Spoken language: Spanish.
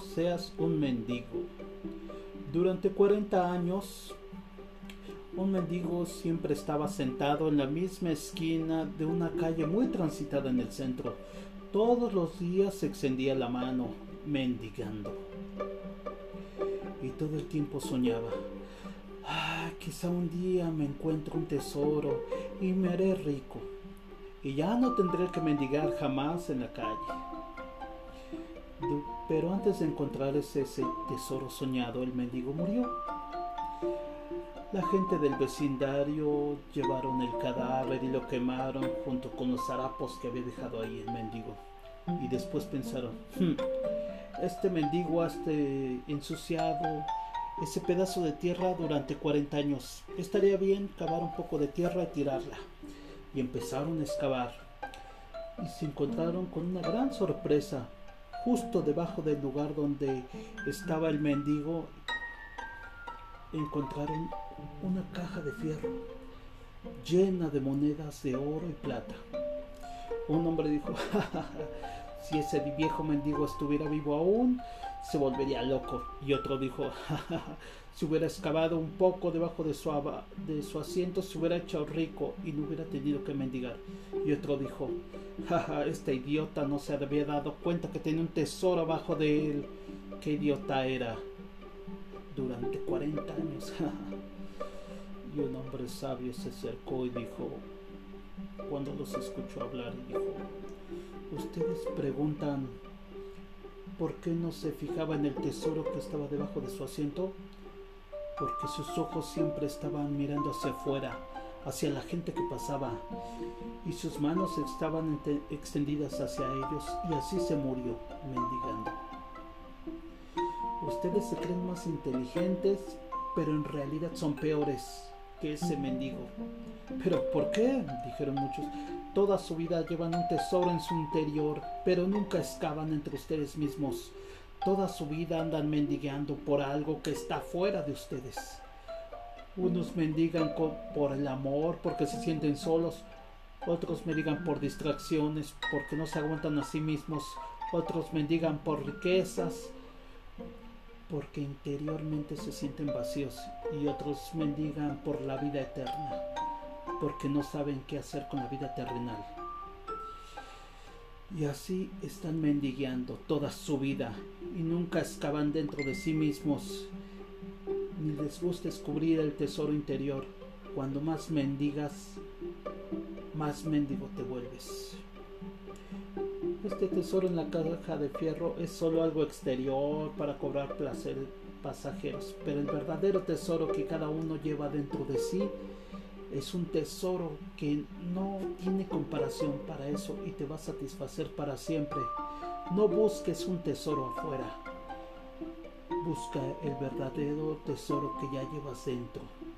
no seas un mendigo. Durante 40 años, un mendigo siempre estaba sentado en la misma esquina de una calle muy transitada en el centro. Todos los días se extendía la mano, mendigando. Y todo el tiempo soñaba. Quizá un día me encuentre un tesoro y me haré rico. Y ya no tendré que mendigar jamás en la calle. Pero antes de encontrar ese tesoro soñado, el mendigo murió. La gente del vecindario llevaron el cadáver y lo quemaron junto con los harapos que había dejado ahí el mendigo. Y después pensaron, este mendigo ha ensuciado ese pedazo de tierra durante 40 años. Estaría bien cavar un poco de tierra y tirarla. Y empezaron a excavar. Y se encontraron con una gran sorpresa. Justo debajo del lugar donde estaba el mendigo, encontraron una caja de fierro llena de monedas de oro y plata. Un hombre dijo, si ese viejo mendigo estuviera vivo aún, se volvería loco. Y otro dijo, si hubiera excavado un poco debajo de su asiento, se hubiera hecho rico y no hubiera tenido que mendigar. Y otro dijo, este idiota no se había dado cuenta que tenía un tesoro abajo de él. Qué idiota era. Durante 40 años. Y un hombre sabio se acercó y dijo, cuando los escuchó hablar, dijo, ustedes preguntan, ¿por qué no se fijaba en el tesoro que estaba debajo de su asiento? Porque sus ojos siempre estaban mirando hacia afuera, hacia la gente que pasaba, y sus manos estaban extendidas hacia ellos, y así se murió, mendigando. Ustedes se creen más inteligentes, pero en realidad son peores que ese mendigo. ¿Pero por qué?, dijeron muchos. Toda su vida llevan un tesoro en su interior, pero nunca excavan entre ustedes mismos. Toda su vida andan mendigando por algo que está fuera de ustedes. Unos mendigan por el amor, porque se sienten solos. Otros mendigan por distracciones, porque no se aguantan a sí mismos. Otros mendigan por riquezas, porque interiormente se sienten vacíos, y otros mendigan por la vida eterna, porque no saben qué hacer con la vida terrenal. Y así están mendigando toda su vida, y nunca excavan dentro de sí mismos, ni les gusta descubrir el tesoro interior. Cuando más mendigas, más mendigo te vuelves. Este tesoro en la caja de fierro es solo algo exterior para cobrar placeres pasajeros, pero el verdadero tesoro que cada uno lleva dentro de sí es un tesoro que no tiene comparación para eso y te va a satisfacer para siempre. No busques un tesoro afuera, busca el verdadero tesoro que ya llevas dentro.